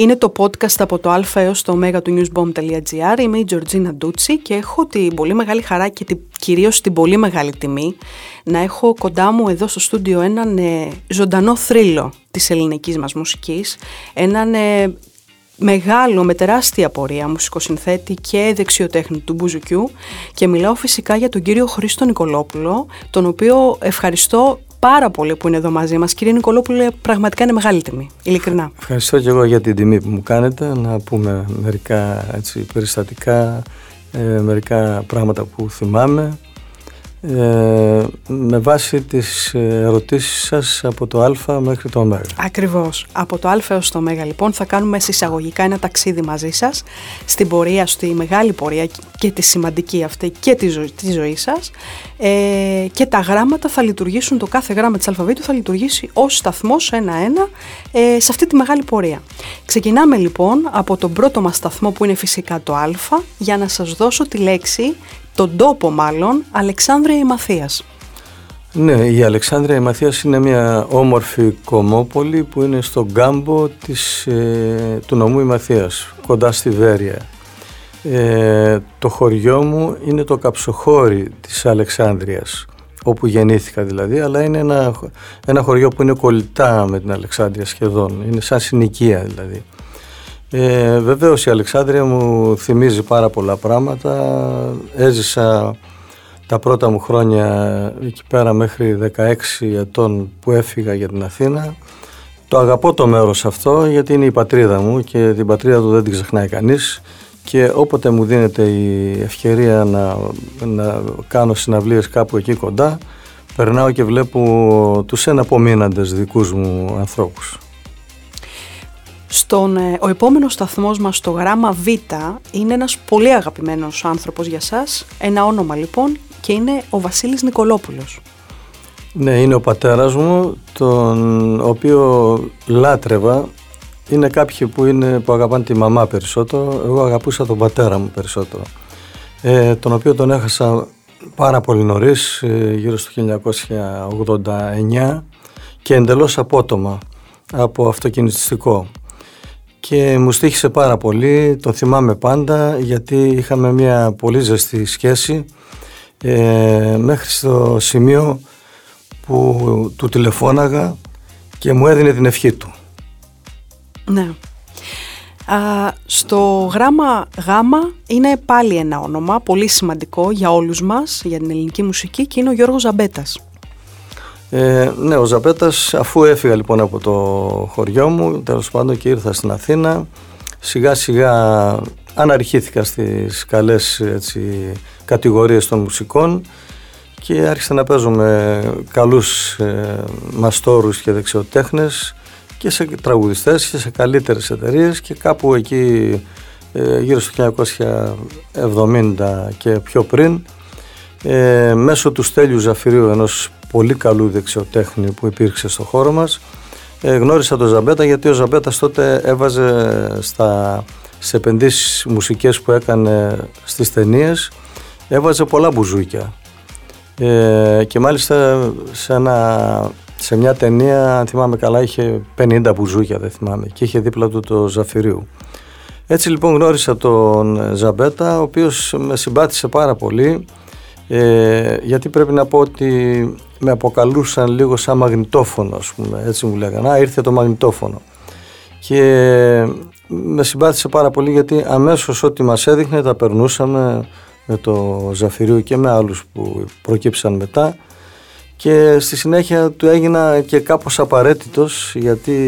Είναι το podcast από το Α έως το omega.newsbomb.gr. Είμαι η Τζωρτζίνα Ντούτσι και έχω την πολύ μεγάλη χαρά και κυρίως την πολύ μεγάλη τιμή να έχω κοντά μου εδώ στο στούντιο έναν ζωντανό θρύλο της ελληνικής μας μουσικής, έναν μεγάλο με τεράστια πορεία μουσικοσυνθέτη και δεξιοτέχνη του μπουζουκιού, και μιλάω φυσικά για τον κύριο Χρήστο Νικολόπουλο, τον οποίο ευχαριστώ πάρα πολύ που είναι εδώ μαζί μας. Κύριε Νικολόπουλε, πραγματικά είναι μεγάλη τιμή, ειλικρινά. Ευχαριστώ και εγώ για την τιμή που μου κάνετε να πούμε μερικά έτσι, περιστατικά, μερικά πράγματα που θυμάμαι. Με βάση τις ερωτήσεις σας από το Α μέχρι το Ω. Ακριβώς, από το Α έως το Ω λοιπόν θα κάνουμε συσσαγωγικά ένα ταξίδι μαζί σας στην πορεία, στη μεγάλη πορεία και τη σημαντική αυτή και τη ζωή σας, και τα γράμματα θα λειτουργήσουν, το κάθε γράμμα της αλφαβήτου θα λειτουργήσει ως σταθμός ένα-ένα σε αυτή τη μεγάλη πορεία. Ξεκινάμε λοιπόν από τον πρώτο μας σταθμό που είναι φυσικά το Α, για να σας δώσω τη λέξη, τον τόπο μάλλον, Αλεξάνδρεια Ημαθίας. Ναι, η Αλεξάνδρεια Ημαθίας είναι μια όμορφη κομμόπολη που είναι στον κάμπο του νομού Ημαθίας, κοντά στη Βέροια. Το χωριό μου είναι το καψοχώρι της Αλεξάνδρειας, όπου γεννήθηκα δηλαδή, αλλά είναι ένα χωριό που είναι κολλητά με την Αλεξάνδρεια σχεδόν, είναι σαν συνοικία δηλαδή. Βεβαίως η Αλεξάνδρεια μου θυμίζει πάρα πολλά πράγματα. Έζησα τα πρώτα μου χρόνια εκεί πέρα μέχρι 16 ετών που έφυγα για την Αθήνα. Το αγαπώ το μέρος αυτό γιατί είναι η πατρίδα μου και την πατρίδα του δεν την ξεχνάει κανείς, και όποτε μου δίνεται η ευκαιρία να κάνω συναυλίες κάπου εκεί κοντά, περνάω και βλέπω τους εναπομείναντες δικούς μου ανθρώπους. Ο επόμενος σταθμός μας, το γράμμα Β, είναι ένας πολύ αγαπημένος άνθρωπος για σας, ένα όνομα λοιπόν, και είναι ο Βασίλης Νικολόπουλος. Ναι, είναι ο πατέρας μου, τον οποίο λάτρευα. Είναι κάποιοι που αγαπάνε τη μαμά περισσότερο, εγώ αγαπούσα τον πατέρα μου περισσότερο, τον οποίο τον έχασα πάρα πολύ νωρίς, γύρω στο 1989, και εντελώς απότομα από αυτοκινητιστικό. Και μου στοίχησε πάρα πολύ, τον θυμάμαι πάντα, γιατί είχαμε μια πολύ ζεστή σχέση, μέχρι στο σημείο που του τηλεφώναγα και μου έδινε την ευχή του. Ναι. Στο γράμμα Γ είναι πάλι ένα όνομα πολύ σημαντικό για όλους μας, για την ελληνική μουσική, και είναι ο Γιώργος Ζαμπέτας. Ναι, ο Ζαμπέτας, αφού έφυγα λοιπόν από το χωριό μου, τέλος πάντων, και ήρθα στην Αθήνα, σιγά σιγά αναρχήθηκα στις καλές έτσι, κατηγορίες των μουσικών, και άρχισα να παίζω με καλούς μαστόρους και δεξιοτέχνες και σε τραγουδιστές και σε καλύτερες εταιρείες, και κάπου εκεί γύρω στο 1970 και πιο πριν, μέσω του Στέλιου Ζαφυρίου, ενός πολύ καλού δεξιοτέχνη που υπήρξε στο χώρο μας, γνώρισα τον Ζαμπέτα, γιατί ο Ζαμπέτας τότε έβαζε στις επενδύσεις μουσικές που έκανε στις ταινίες, έβαζε πολλά μπουζούκια, και μάλιστα σε μια ταινία, αν θυμάμαι καλά, είχε 50 μπουζούκια, δεν θυμάμαι, και είχε δίπλα του το Ζαφυρίου. Έτσι λοιπόν γνώρισα τον Ζαμπέτα, ο οποίος με συμπάθησε πάρα πολύ, γιατί πρέπει να πω ότι με αποκαλούσαν λίγο σαν μαγνητόφωνο, ας πούμε, έτσι μου λέγανε, ήρθε το μαγνητόφωνο, και με συμπάθησε πάρα πολύ, γιατί αμέσως ό,τι μας έδειχνε τα περνούσαμε με το Ζαφυρίου και με άλλους που προκύψαν μετά, και στη συνέχεια του έγινα και κάπως απαραίτητος, γιατί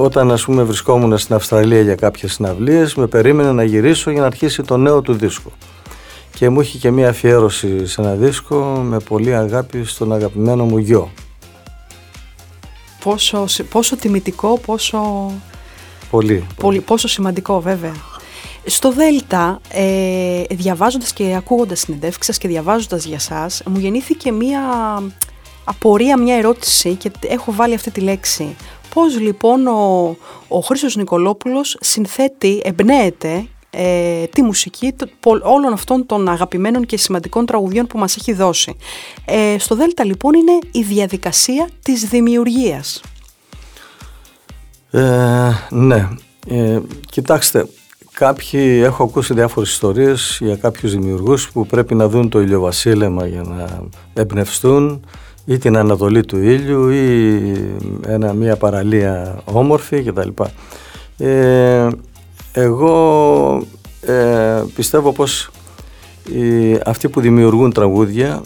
όταν, ας πούμε, βρισκόμουν στην Αυστραλία για κάποιες συναυλίες, με περίμενε να γυρίσω για να αρχίσει το νέο του δίσκο. Και μου είχε και μία αφιέρωση σε ένα δίσκο με πολύ αγάπη στον αγαπημένο μου γιο. Πόσο τιμητικό, πόσο σημαντικό βέβαια. Στο Δέλτα, διαβάζοντας και ακούγοντας συνεντεύξεις σας και διαβάζοντας για σας, μου γεννήθηκε μία απορία, μία ερώτηση, και έχω βάλει αυτή τη λέξη. Πώς λοιπόν ο Χρήστος Νικολόπουλος συνθέτει, εμπνέεται τη μουσική όλων αυτών των αγαπημένων και σημαντικών τραγουδιών που μας έχει δώσει. Στο Δέλτα λοιπόν είναι η διαδικασία της δημιουργίας. Ναι, κοιτάξτε, κάποιοι, έχω ακούσει διάφορες ιστορίες για κάποιους δημιουργούς που πρέπει να δουν το ηλιοβασίλεμα για να εμπνευστούν, ή την ανατολή του ήλιου ή μια παραλία όμορφη κτλ. Εγώ πιστεύω πως αυτοί που δημιουργούν τραγούδια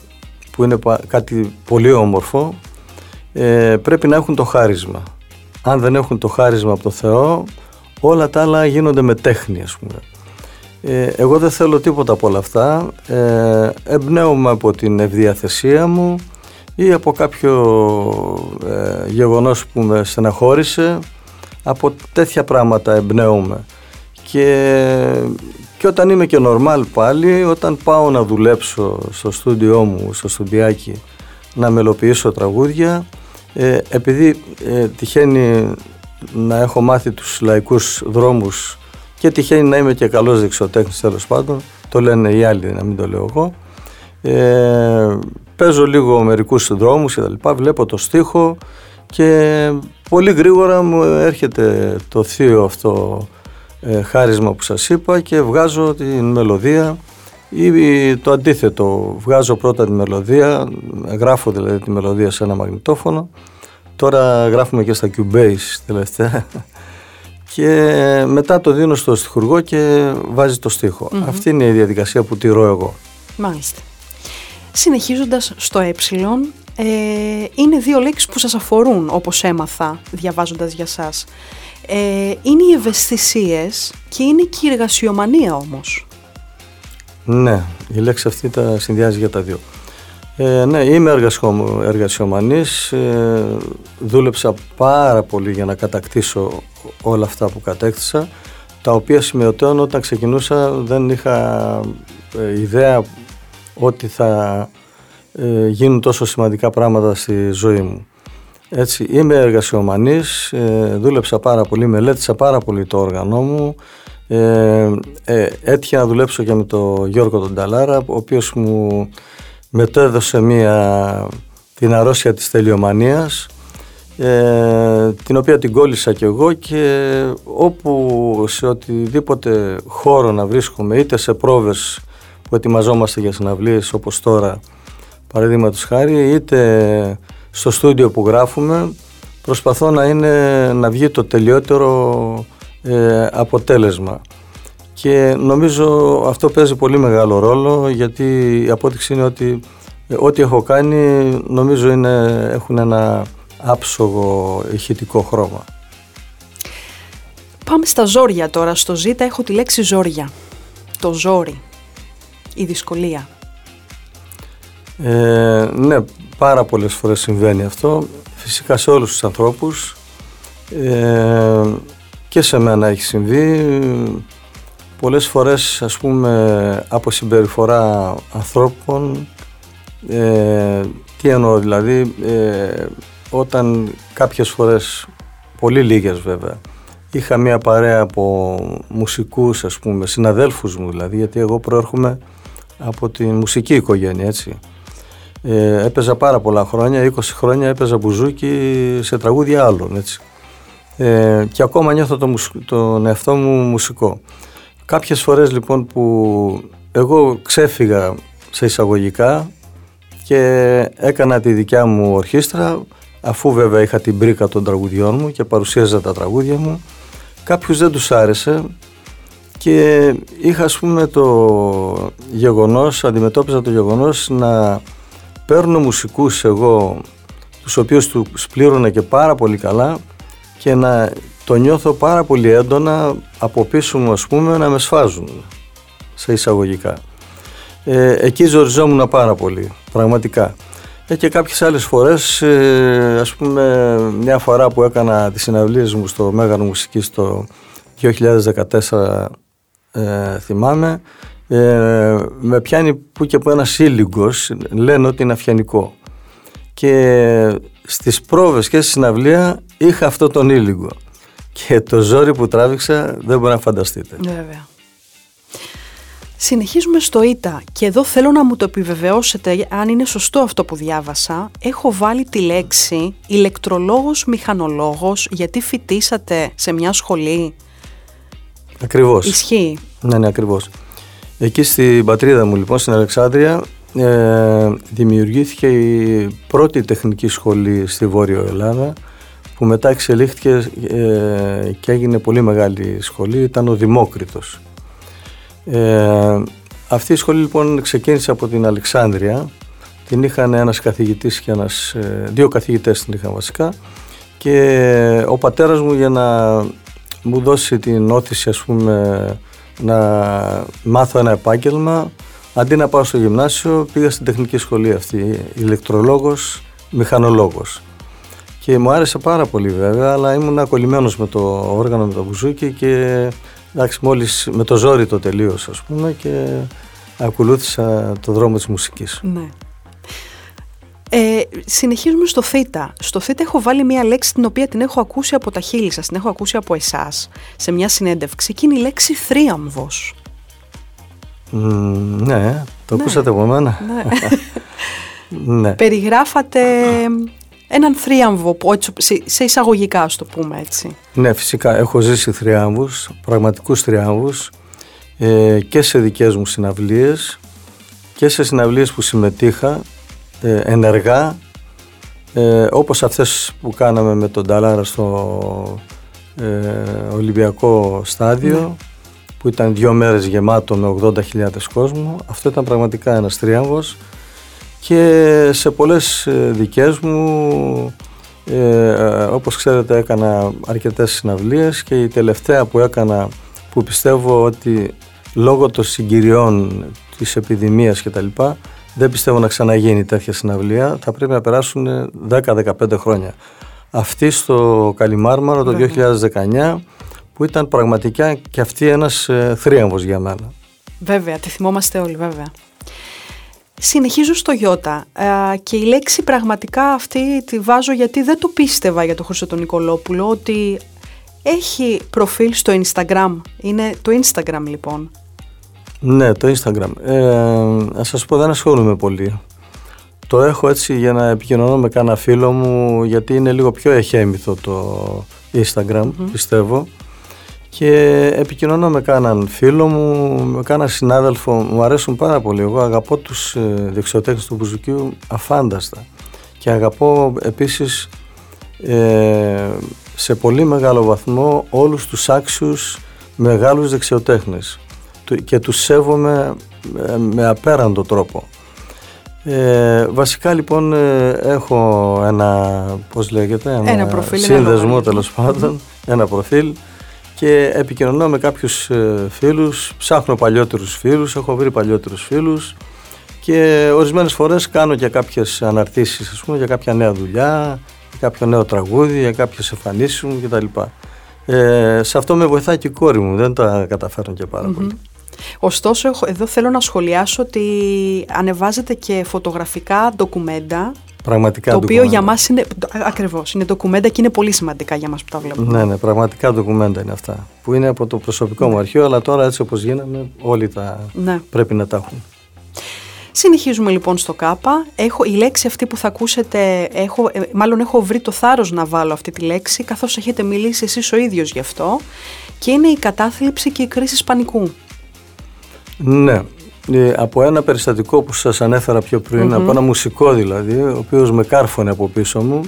που είναι κάτι πολύ όμορφο πρέπει να έχουν το χάρισμα. Αν δεν έχουν το χάρισμα από το Θεό, όλα τα άλλα γίνονται με τέχνη, ας πούμε. Εγώ δεν θέλω τίποτα από όλα αυτά. Εμπνέομαι από την ευδιαθεσία μου ή από κάποιο γεγονός που με στεναχώρησε. Από τέτοια πράγματα εμπνέομαι. Και όταν είμαι και νορμάλ πάλι, όταν πάω να δουλέψω στο στούντιό μου, στο στουντιάκι, να μελοποιήσω τραγούδια, επειδή τυχαίνει να έχω μάθει τους λαϊκούς δρόμους και τυχαίνει να είμαι και καλός δεξιοτέχνης, τέλος πάντων, το λένε οι άλλοι, να μην το λέω εγώ, παίζω λίγο μερικούς δρόμους και τα λοιπά, βλέπω το στίχο και πολύ γρήγορα μου έρχεται το θείο αυτό χάρισμα που σας είπα και βγάζω την μελωδία, ή το αντίθετο, βγάζω πρώτα τη μελωδία, γράφω δηλαδή τη μελωδία σε ένα μαγνητόφωνο. Τώρα γράφουμε και στα Cubase τελευταία και μετά το δίνω στο στιχουργό και βάζει το στίχο. Mm-hmm. Αυτή είναι η διαδικασία που τηρώ εγώ. Μάλιστα. Συνεχίζοντας στο ε, είναι δύο λέξεις που σας αφορούν, όπως έμαθα διαβάζοντας για σας. Είναι οι ευαισθησίες και είναι και η εργασιομανία όμως. Ναι, η λέξη αυτή τα συνδυάζει για τα δύο. Ναι, είμαι εργασιομανής, δούλεψα πάρα πολύ για να κατακτήσω όλα αυτά που κατέκτησα, τα οποία σημειωτέων όταν ξεκινούσα δεν είχα ιδέα ότι θα γίνουν τόσο σημαντικά πράγματα στη ζωή μου. Έτσι, είμαι εργασιομανής, δούλεψα πάρα πολύ, μελέτησα πάρα πολύ το όργανό μου. Έτυχε να δουλέψω και με τον Γιώργο τον Νταλάρα, ο οποίος μου μετέδωσε την αρρώστια της τελειομανίας, την οποία την κόλλησα κι εγώ, και όπου σε οτιδήποτε χώρο να βρίσκομαι, είτε σε πρόβες που ετοιμαζόμαστε για συναυλίες όπως τώρα παραδείγματος χάρη, είτε στο στούντιο που γράφουμε, προσπαθώ να βγει το τελειότερο αποτέλεσμα. Και νομίζω αυτό παίζει πολύ μεγάλο ρόλο, γιατί η απόδειξη είναι ότι ό,τι έχω κάνει νομίζω έχουν ένα άψογο ηχητικό χρώμα. Πάμε στα ζόρια τώρα. Στο ζήτα έχω τη λέξη ζόρια. Το ζόρι. Η δυσκολία. Ναι, πάρα πολλές φορές συμβαίνει αυτό. Φυσικά σε όλους τους ανθρώπους. Και σε μένα έχει συμβεί. Πολλές φορές, ας πούμε, από συμπεριφορά ανθρώπων, τι εννοώ δηλαδή, όταν κάποιες φορές, πολύ λίγες βέβαια, είχα μια παρέα από μουσικούς, ας πούμε, συναδέλφους μου δηλαδή, γιατί εγώ προέρχομαι από τη μουσική οικογένεια, έτσι. Έπαιζα πάρα πολλά χρόνια, 20 χρόνια έπαιζα μπουζούκι σε τραγούδια άλλων, έτσι. Και ακόμα νιώθω τον εαυτό μου μουσικό. Κάποιες φορές λοιπόν που εγώ ξέφυγα σε εισαγωγικά και έκανα τη δικιά μου ορχήστρα, αφού βέβαια είχα την μπρίκα των τραγουδιών μου και παρουσίαζα τα τραγούδια μου, κάποιους δεν τους άρεσε και είχα, ας πούμε, αντιμετώπιζα το γεγονός να παίρνω μουσικούς εγώ, τους οποίους τους πλήρωνα και πάρα πολύ καλά, και να το νιώθω πάρα πολύ έντονα από πίσω μου, ας πούμε, να με σφάζουν σε εισαγωγικά. Εκεί ζοριζόμουν πάρα πολύ, πραγματικά. Και κάποιες άλλες φορές, ας πούμε, μια φορά που έκανα τις συναυλίες μου στο Μέγαρο Μουσικής το 2014, θυμάμαι, με πιάνει που και που ένας ύλιγκος, λένε ότι είναι αφιανικό. Και στις πρόβες και στη συναυλία είχα αυτό τον ύλιγκο. Και το ζόρι που τράβηξα δεν μπορεί να φανταστείτε. Βέβαια. Συνεχίζουμε στο ΙΤΑ και εδώ θέλω να μου το επιβεβαιώσετε αν είναι σωστό αυτό που διάβασα. Έχω βάλει τη λέξη ηλεκτρολόγος-μηχανολόγος γιατί φοιτήσατε σε μια σχολή. Ακριβώς. Ισχύει. Ναι, ακριβώς. Εκεί στην πατρίδα μου λοιπόν, στην Αλεξάνδρεια, δημιουργήθηκε η πρώτη τεχνική σχολή στη Βόρειο Ελλάδα που μετά εξελίχθηκε και έγινε πολύ μεγάλη σχολή, ήταν ο Δημόκριτος. Αυτή η σχολή λοιπόν ξεκίνησε από την Αλεξάνδρεια, την είχαν ένας καθηγητής και δύο καθηγητές την είχαν βασικά, και ο πατέρας μου για να μου δώσει την όθηση ας πούμε να μάθω ένα επάγγελμα, αντί να πάω στο γυμνάσιο πήγα στην τεχνική σχολή αυτή, ηλεκτρολόγος, μηχανολόγος, και μου άρεσε πάρα πολύ βέβαια, αλλά ήμουν κολλημένος με το όργανο, με το μπουζούκι, και εντάξει, μόλις με το ζόρι το τελείωσα ας πούμε και ακολούθησα το δρόμο της μουσικής. Ναι. Συνεχίζουμε στο θήτα. Στο θήτα έχω βάλει μια λέξη την οποία την έχω ακούσει από τα χείλη σας, την έχω ακούσει από εσάς σε μια συνέντευξη και είναι η λέξη θρίαμβος. Ναι, το ακούσατε από μένα. Ναι. Περιγράφατε έναν θρίαμβο, σε εισαγωγικά ας το πούμε έτσι. Ναι, φυσικά έχω ζήσει θριάμβους, πραγματικούς θριάμβους, και σε δικές μου συναυλίες και σε συναυλίες που συμμετείχα ενεργά, όπως αυτές που κάναμε με τον Νταλάρα στο Ολυμπιακό στάδιο, που ήταν 2 μέρες γεμάτο με 80.000 κόσμο. Αυτό ήταν πραγματικά ένας θρίαμβος. Και σε πολλές δικές μου, όπως ξέρετε, έκανα αρκετές συναυλίες, και η τελευταία που έκανα, που πιστεύω ότι λόγω των συγκυριών της επιδημίας και τα λοιπά, δεν πιστεύω να ξαναγίνει τέτοια συναυλία, θα πρέπει να περάσουν 10-15 χρόνια. Αυτή στο Καλλιμάρμαρο το 2019, που ήταν πραγματικά και αυτή ένας θρίαμβος για μένα. Βέβαια, τη θυμόμαστε όλοι βέβαια. Συνεχίζω στο Γιώτα και η λέξη πραγματικά αυτή τη βάζω γιατί δεν το πίστευα για τον Χρήστο τον Νικολόπουλο ότι έχει προφίλ στο Instagram. Είναι το Instagram λοιπόν. Ναι, το Instagram. Να σας πω, δεν ασχολούμαι πολύ. Το έχω έτσι για να επικοινωνώ με κάνα φίλο μου, γιατί είναι λίγο πιο εχέμηθο το Instagram, πιστεύω. Και επικοινωνώ με κάναν φίλο μου, με κάναν συνάδελφο, μου αρέσουν πάρα πολύ. Εγώ αγαπώ τους δεξιοτέχνες του μπουζουκιού αφάνταστα. Και αγαπώ επίσης σε πολύ μεγάλο βαθμό όλους τους άξιους μεγάλους δεξιοτέχνες. Και τους σέβομαι με απέραντο τρόπο. Βασικά λοιπόν έχω ένα, πώς λέγεται, ένα προφίλ, σύνδεσμο τέλος πάντων, ένα προφίλ. Και επικοινωνώ με κάποιους φίλους, ψάχνω παλιότερους φίλους, έχω βρει παλιότερους φίλους και ορισμένες φορές κάνω και κάποιες αναρτήσεις, ας πούμε, για κάποια νέα δουλειά, για κάποιο νέο τραγούδι, για κάποιες εμφανίσεις μου κτλ. Σε αυτό με βοηθάει και η κόρη μου, δεν τα καταφέρω και πάρα πολύ. Ωστόσο, εδώ θέλω να σχολιάσω ότι ανεβάζετε και φωτογραφικά ντοκουμέντα. Πραγματικά το ντοκουμέντα. Οποίο για μας είναι, ακριβώς, είναι ντοκουμέντα και είναι πολύ σημαντικά για μας που τα βλέπουμε. Ναι, πραγματικά ντοκουμέντα είναι αυτά που είναι από το προσωπικό μου αρχείο, αλλά τώρα έτσι όπως γίναμε όλοι τα πρέπει να τα έχουν. Συνεχίζουμε λοιπόν στο ΚΑΠΑ. Η λέξη αυτή που θα ακούσετε, μάλλον έχω βρει το θάρρος να βάλω αυτή τη λέξη καθώς έχετε μιλήσει εσείς ο ίδιος γι' αυτό, και είναι η κατάθλιψη και η κρίση πανικού. Ναι. Από ένα περιστατικό που σας ανέφερα πιο πριν, από ένα μουσικό δηλαδή, ο οποίος με κάρφωνε από πίσω μου,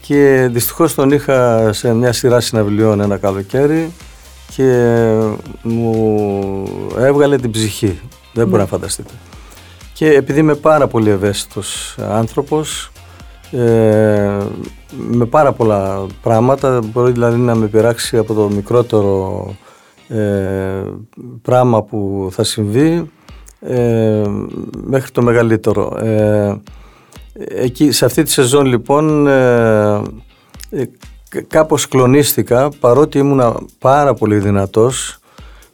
και δυστυχώς τον είχα σε μια σειρά συναυλιών ένα καλοκαίρι και μου έβγαλε την ψυχή, δεν μπορώ να φανταστείτε. Και επειδή είμαι πάρα πολύ ευαίσθητος άνθρωπος, με πάρα πολλά πράγματα, μπορεί δηλαδή να με πειράξει από το μικρότερο πράγμα που θα συμβεί μέχρι το μεγαλύτερο. Εκεί, σε αυτή τη σεζόν λοιπόν κάπως κλονίστηκα, παρότι ήμουν πάρα πολύ δυνατός.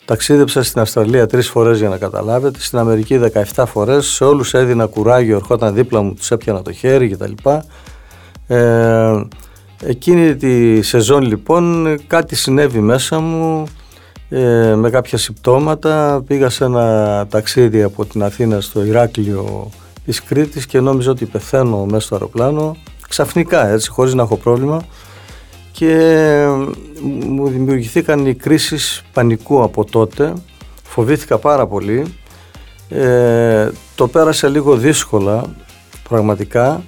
Ταξίδεψα στην Αυστραλία 3 φορές για να καταλάβετε, στην Αμερική 17 φορές, σε όλους έδινα κουράγιο, ερχόταν δίπλα μου, τους έπιανα το χέρι κτλ. Εκείνη τη σεζόν λοιπόν κάτι συνέβη μέσα μου, με κάποια συμπτώματα. Πήγα σε ένα ταξίδι από την Αθήνα στο Ηράκλειο της Κρήτης και νόμιζα ότι πεθαίνω μέσα στο αεροπλάνο, ξαφνικά, έτσι, χωρίς να έχω πρόβλημα, και μου δημιουργηθήκαν οι κρίσεις πανικού από τότε. Φοβήθηκα πάρα πολύ, το πέρασα λίγο δύσκολα πραγματικά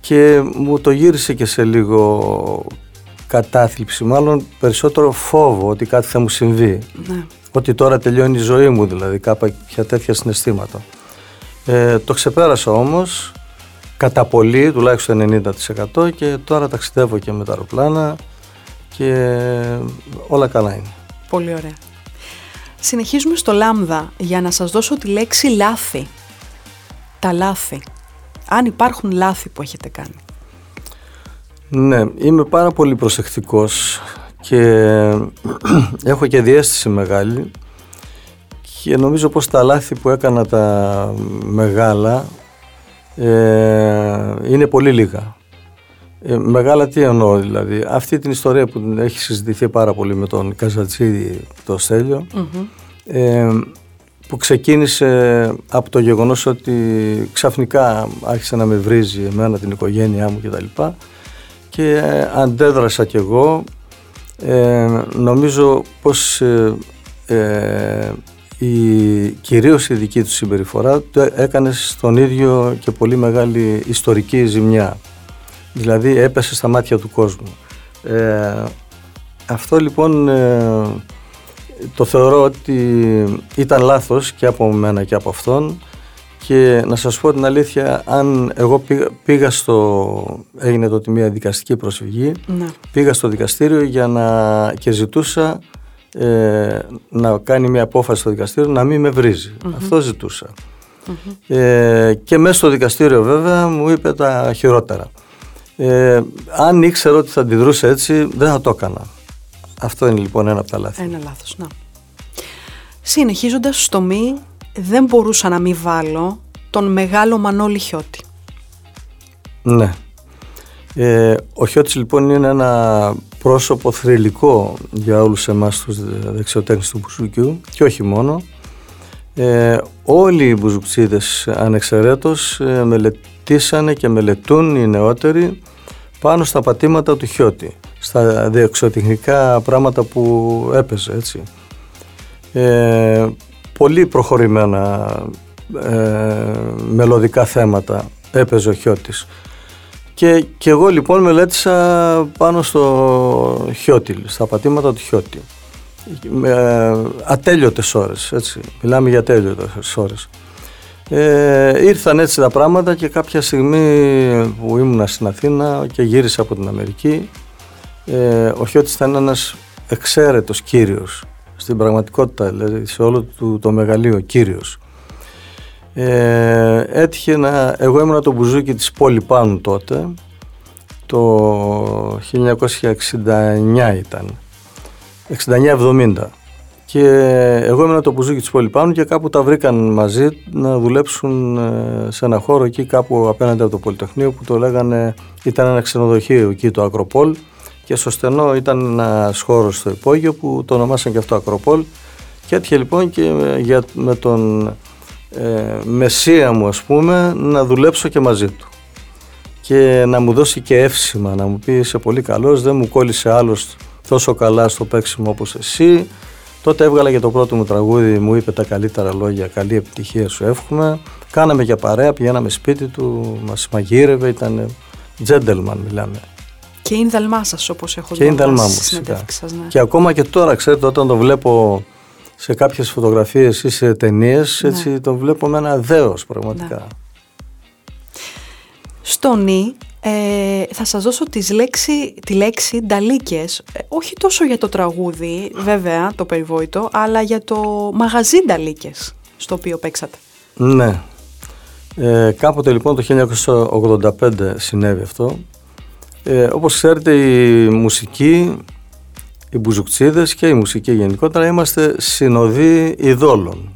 και μου το γύρισε και σε λίγο κατάθλιψη, μάλλον περισσότερο φόβο ότι κάτι θα μου συμβεί, ναι. Ότι τώρα τελειώνει η ζωή μου, δηλαδή κάποια τέτοια συναισθήματα. Το ξεπέρασα όμως κατά πολύ, τουλάχιστον 90%, και τώρα ταξιδεύω και με τα αεροπλάνα και όλα καλά είναι. Πολύ ωραία. Συνεχίζουμε στο Λάμδα για να σας δώσω τη λέξη λάθη. Τα λάθη. Αν υπάρχουν λάθη που έχετε κάνει. Ναι, είμαι πάρα πολύ προσεκτικός και έχω και διαίσθηση μεγάλη και νομίζω πως τα λάθη που έκανα τα μεγάλα είναι πολύ λίγα. Μεγάλα τι εννοώ, δηλαδή αυτή την ιστορία που έχει συζητηθεί πάρα πολύ με τον Καζαντζίδη, τον Στέλιο, mm-hmm. Που ξεκίνησε από το γεγονός ότι ξαφνικά άρχισε να με βρίζει εμένα, την οικογένειά μου κτλ. Και αντέδρασα κι εγώ. Νομίζω πως κυρίως η δική του συμπεριφορά το έκανε στον ίδιο και πολύ μεγάλη ιστορική ζημιά. Δηλαδή έπεσε στα μάτια του κόσμου. Αυτό λοιπόν το θεωρώ ότι ήταν λάθος και από μένα και από αυτόν. Και να σας πω την αλήθεια, αν εγώ πήγα έγινε τότε μια δικαστική προσφυγή, ναι. Πήγα στο δικαστήριο και ζητούσα να κάνει μια απόφαση στο δικαστήριο να μην με βρίζει. Mm-hmm. Αυτό ζητούσα. Mm-hmm. Και μέσα στο δικαστήριο βέβαια μου είπε τα χειρότερα. Αν ήξερα ότι θα αντιδρούσε έτσι, δεν θα το έκανα. Αυτό είναι λοιπόν ένα από τα λάθη. Ένα λάθος, να. Συνεχίζοντας στο μη, δεν μπορούσα να μην βάλω τον μεγάλο Μανώλη Χιώτη. Ναι. Ο Χιώτης λοιπόν είναι ένα πρόσωπο θρυλικό για όλους εμάς τους δεξιοτέχνες του μπουζουκιού και όχι μόνο. Όλοι οι μπουζουκτσίδες ανεξαιρέτως μελετήσανε και μελετούν οι νεότεροι πάνω στα πατήματα του Χιώτη, στα δεξιοτεχνικά πράγματα που έπαιζε, έτσι. Πολύ προχωρημένα μελωδικά θέματα έπαιζε ο Χιώτης. Και εγώ λοιπόν μελέτησα πάνω στο Χιώτη, στα πατήματα του Χιώτη. Ατέλειωτες ώρες, έτσι. Μιλάμε για ατέλειωτες ώρες. Ήρθαν έτσι τα πράγματα και κάποια στιγμή που ήμουνα στην Αθήνα και γύρισα από την Αμερική, ο Χιώτης ήταν ένας εξαίρετος κύριος. Στην πραγματικότητα, δηλαδή, σε όλο το μεγαλείο, κύριος. Έτυχε εγώ ήμουνα το μπουζούκι της Πόλυ Πάνου τότε, το 1969 ήταν, 69-70. Και εγώ ήμουνα το μπουζούκι της Πόλυ Πάνου και κάπου τα βρήκαν μαζί να δουλέψουν σε ένα χώρο εκεί κάπου απέναντι από το Πολυτεχνείο που το λέγανε, ήταν ένα ξενοδοχείο εκεί το Ακροπόλ. Και στο στενό ήταν ένας χώρος στο υπόγειο που το ονομάσαν και αυτό Ακροπόλ. Και έτυχε λοιπόν και με τον μεσία μου, ας πούμε, να δουλέψω και μαζί του. Και να μου δώσει και εύσημα, να μου πει «Είσαι πολύ καλός, δεν μου κόλλησε άλλος τόσο καλά στο παίξιμο όπως εσύ». Τότε έβγαλα και το πρώτο μου τραγούδι, μου είπε τα καλύτερα λόγια, «Καλή επιτυχία σου εύχομαι». Κάναμε και παρέα, πηγαίναμε σπίτι του, μας μαγείρευε, ήταν gentleman, μιλάμε. Και είναι δαλμά σας, όπως έχω δει. Και είναι δαλμά μου, φυσικά. Ναι. Και ακόμα και τώρα, ξέρετε, όταν το βλέπω σε κάποιες φωτογραφίες ή σε ταινίες, ναι. Έτσι το βλέπω με ένα δέος πραγματικά. Ναι. Στο νη, θα σας δώσω τη λέξη Νταλίκες, όχι τόσο για το τραγούδι, βέβαια, το περιβόητο, αλλά για το μαγαζί Νταλίκες, στο οποίο παίξατε. Ναι. Κάποτε λοιπόν το 1985 συνέβη αυτό. Όπως ξέρετε, η μουσική, οι μπουζουκτσίδες και η μουσική γενικότερα είμαστε συνοδοί ειδόλων,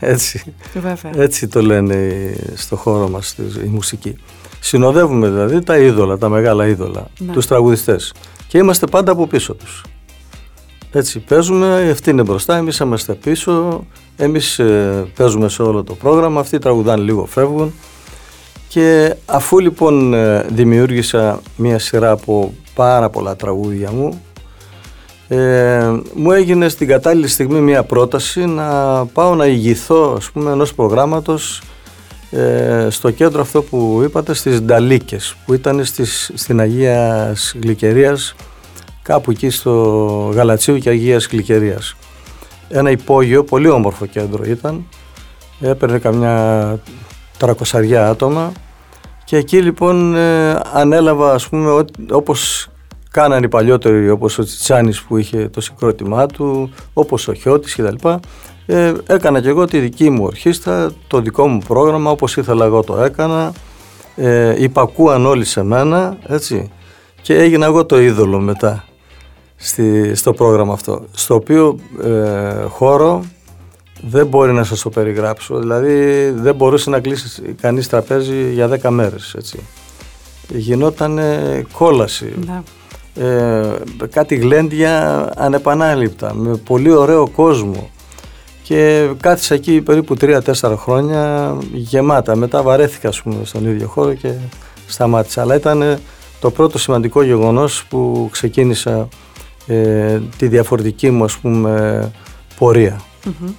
έτσι, έτσι το λένε στο χώρο μας η μουσική. Συνοδεύουμε δηλαδή τα μεγάλα είδωλα, τους τραγουδιστές, και είμαστε πάντα από πίσω τους. Έτσι παίζουν, αυτοί είναι μπροστά, εμείς είμαστε πίσω, εμείς παίζουμε σε όλο το πρόγραμμα, αυτοί τραγουδάνε λίγο, φεύγουν. Και αφού λοιπόν δημιούργησα μια σειρά από πάρα πολλά τραγούδια μου, μου έγινε στην κατάλληλη στιγμή μια πρόταση να πάω να ηγηθώ, ας πούμε, ενός προγράμματος στο κέντρο αυτό που είπατε, στις Νταλίκες, που ήταν στην Αγία Γλυκερίας, κάπου εκεί στο Γαλατσίου και Αγίας Γλυκερίας. Ένα υπόγειο, πολύ όμορφο κέντρο ήταν, έπαιρνε καμιά 300 άτομα και εκεί λοιπόν ανέλαβα, ας πούμε, όπως κάνανε οι παλιότεροι, όπως ο Τσιτσάνης που είχε το συγκρότημά του, όπως ο Χιώτης κτλ. Έκανα και εγώ τη δική μου ορχήστρα, το δικό μου πρόγραμμα, όπως ήθελα εγώ το έκανα, υπακούαν όλοι σε μένα, έτσι. Και έγινα εγώ το είδωλο μετά στο πρόγραμμα αυτό, στο οποίο χώρο δεν μπορεί να σας το περιγράψω, δηλαδή δεν μπορούσε να κλείσει κανείς τραπέζι για 10 μέρες, έτσι. Γινόταν κόλαση, κάτι γλέντια ανεπανάληπτα, με πολύ ωραίο κόσμο. Και κάθισα εκεί περίπου 3-4 χρόνια γεμάτα. Μετά βαρέθηκα, ας πούμε, στον ίδιο χώρο και σταμάτησα. Αλλά ήταν το πρώτο σημαντικό γεγονός που ξεκίνησα τη διαφορετική μου, ας πούμε, πορεία. Mm-hmm.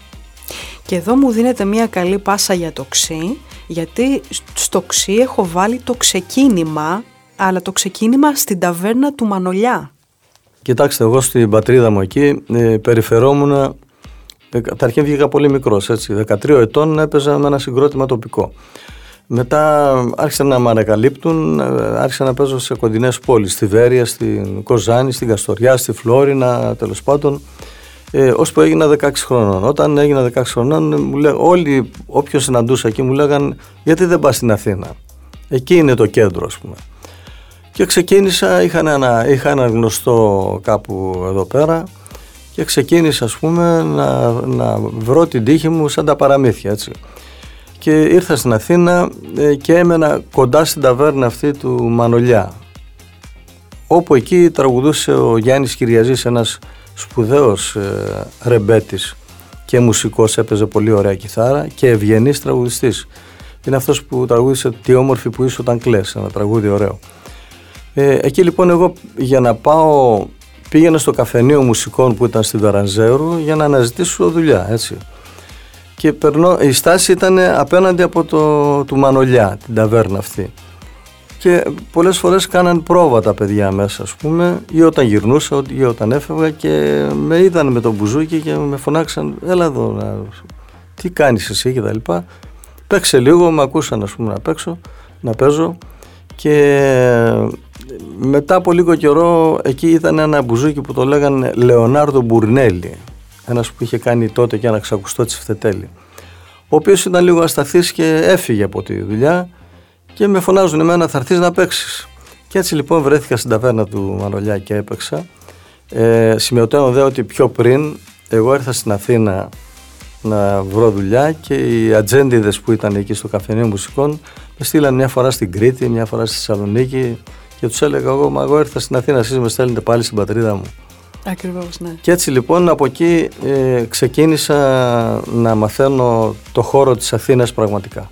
Και εδώ μου δίνεται μια καλή πάσα για το ξύ, γιατί στο ξύ έχω βάλει το ξεκίνημα, αλλά το ξεκίνημα στην ταβέρνα του Μανολιά. Κοιτάξτε, εγώ στην πατρίδα μου εκεί περιφερόμουν. Καταρχήν βγήκα πολύ μικρός, έτσι, 13 ετών έπαιζα με ένα συγκρότημα τοπικό. Μετά άρχισαν να με ανακαλύπτουν, άρχισα να παίζω σε κοντινές πόλεις, στη Βέροια, στην Κοζάνη, στην Καστοριά, στη Φλόρινα, τέλος πάντων, ώσπου έγινα 16 χρονών. Όταν έγινα 16 χρονών, όλοι, όποιον συναντούσα εκεί, μου λέγαν γιατί δεν πας στην Αθήνα, εκεί είναι το κέντρο, ας πούμε. Και ξεκίνησα, είχα ένα γνωστό κάπου εδώ πέρα, και ξεκίνησα, ας πούμε, να βρω την τύχη μου σαν τα παραμύθια, έτσι. Και ήρθα στην Αθήνα και έμενα κοντά στην ταβέρνα αυτή του Μανολιά, όπου εκεί τραγουδούσε ο Γιάννης Κυριαζής, ένας σπουδαίος ρεμπέτης και μουσικός, έπαιζε πολύ ωραία κιθάρα και ευγενής τραγουδιστής. Είναι αυτός που τραγούδισε «Τι όμορφη που είσαι όταν κλαις», ένα τραγούδι ωραίο. Εκεί λοιπόν εγώ για να πάω... Πήγαινα στο καφενείο μουσικών που ήταν στην Ταρανζέρου για να αναζητήσω δουλειά, έτσι. Και η στάση ήταν απέναντι από του Μανολιά, την ταβέρνα αυτή. Και πολλές φορές κάναν πρόβα τα παιδιά μέσα, ας πούμε, ή όταν γυρνούσα ή όταν έφευγα, και με είδαν με τον μπουζούκι και με φωνάξαν «Έλα εδώ, τι κάνεις εσύ» και τα λοιπά. Παίξε λίγο, με ακούσαν, ας πούμε, να παίζω. Και μετά από λίγο καιρό εκεί ήταν ένα μπουζούκι που το λέγανε Λεωνάρδο Μπουρνέλη, ένας που είχε κάνει τότε και ένα ξακουστό τσιφτετέλι, ο οποίος ήταν λίγο ασταθής και έφυγε από τη δουλειά, και με φωνάζουν εμένα «Θα έρθεις να παίξεις». Και έτσι λοιπόν βρέθηκα στην ταβέρνα του Μανολιά και έπαιξα. Σημειωτέω δε ότι πιο πριν εγώ ήρθα στην Αθήνα να βρω δουλειά, και οι ατζέντιδες που ήταν εκεί στο καφενείο μουσικών με στείλαν μια φορά στην Κρήτη, μια φορά στη Θεσσαλονίκη, και τους έλεγα εγώ «Μα εγώ ήρθα στην Αθήνα, εσείς με στέλνετε πάλι στην πατρίδα μου». Ακριβώς, ναι. Και έτσι λοιπόν από εκεί ξεκίνησα να μαθαίνω το χώρο της Αθήνας πραγματικά.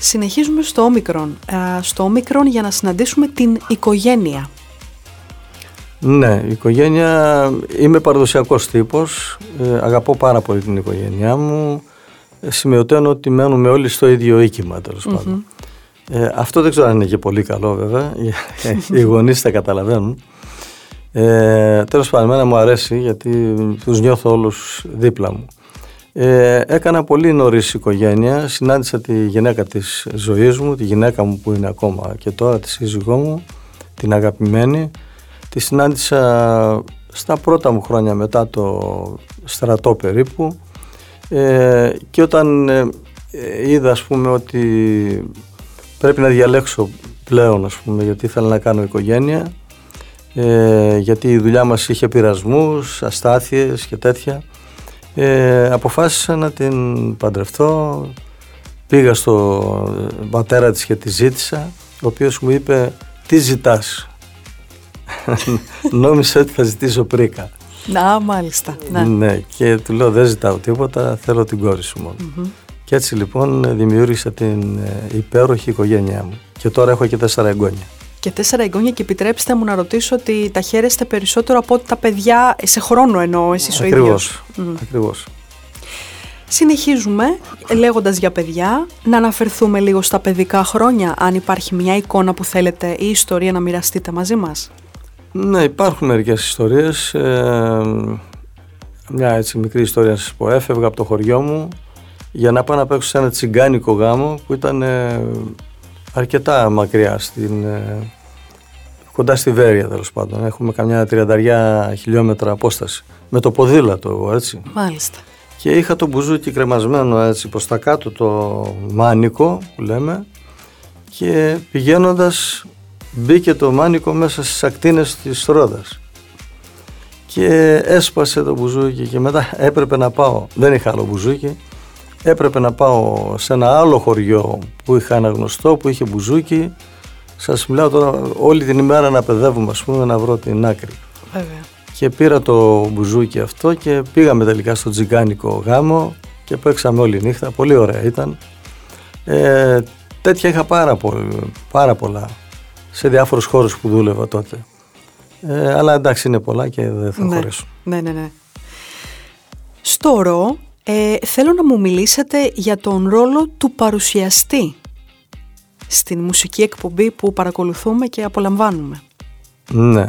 Συνεχίζουμε στο όμικρον. Στο όμικρον για να συναντήσουμε την οικογένεια. Ναι, η οικογένεια, είμαι παραδοσιακός τύπος, αγαπώ πάρα πολύ την οικογένειά μου, σημειωταίνω ότι μένουμε όλοι στο ίδιο οίκημα, τέλος πάντων. Αυτό δεν ξέρω αν είναι και πολύ καλό, βέβαια, οι γονείς τα καταλαβαίνουν. Τέλος πάντων, εμένα μου αρέσει γιατί τους νιώθω όλους δίπλα μου. Έκανα πολύ νωρίς οικογένεια, συνάντησα τη γυναίκα της ζωής μου, τη γυναίκα μου που είναι ακόμα και τώρα, τη σύζυγό μου, την αγαπημένη. Τη συνάντησα στα πρώτα μου χρόνια μετά το στρατό περίπου, και όταν είδα, ας πούμε, ότι πρέπει να διαλέξω πλέον, ας πούμε, γιατί ήθελα να κάνω οικογένεια, γιατί η δουλειά μας είχε πειρασμούς, αστάθειες και τέτοια, αποφάσισα να την παντρευτώ. Πήγα στον πατέρα της και τη ζήτησα, ο οποίος μου είπε «Τι ζητάς?» Νόμισα ότι θα ζητήσω πρίκα. Να, μάλιστα. Ναι. Ναι, και του λέω δεν ζητάω τίποτα, θέλω την κόρη σου μόνο. Mm-hmm. Και έτσι λοιπόν δημιούργησα την υπέροχη οικογένειά μου. Και τώρα έχω και 4 εγγόνια. Και 4 εγγόνια, και επιτρέψτε μου να ρωτήσω ότι τα χαίρεστε περισσότερο από ό,τι τα παιδιά, σε χρόνο εννοώ, εσείς ο ίδιος. Ακριβώς. Συνεχίζουμε λέγοντας για παιδιά, να αναφερθούμε λίγο στα παιδικά χρόνια, αν υπάρχει μια εικόνα που θέλετε ή ιστορία να μοιραστείτε μαζί μας. Ναι, υπάρχουν μερικές ιστορίες. Μια έτσι μικρή ιστορία να σας πω. Έφευγα από το χωριό μου για να πάω να παίξω σε ένα τσιγκάνικο γάμο που ήταν αρκετά μακριά, κοντά στη Βέροια τέλος πάντων. Έχουμε καμιά 30 χιλιόμετρα απόσταση. Με το ποδήλατο εγώ, έτσι. Μάλιστα. Και είχα το μπουζούκι κρεμασμένο έτσι προς τα κάτω, το μάνικο που λέμε, και πηγαίνοντας μπήκε το μάνικο μέσα στις ακτίνες της ρόδας και έσπασε το μπουζούκι, και μετά έπρεπε να πάω, δεν είχα άλλο μπουζούκι, έπρεπε να πάω σε ένα άλλο χωριό που είχα ένα γνωστό που είχε μπουζούκι. Σας μιλάω τώρα όλη την ημέρα να παιδεύουμε, ας πούμε, να βρω την άκρη. Βέβαια. Και πήρα το μπουζούκι αυτό και πήγαμε τελικά στο τζιγκάνικο γάμο και παίξαμε όλη νύχτα, πολύ ωραία ήταν. Τέτοια είχα πάρα πολλά σε διάφορους χώρους που δούλευα τότε. Αλλά εντάξει, είναι πολλά και δεν θα χωρέσω. Ναι. Στο ρο, θέλω να μου μιλήσετε για τον ρόλο του παρουσιαστή στην μουσική εκπομπή που παρακολουθούμε και απολαμβάνουμε. Ναι.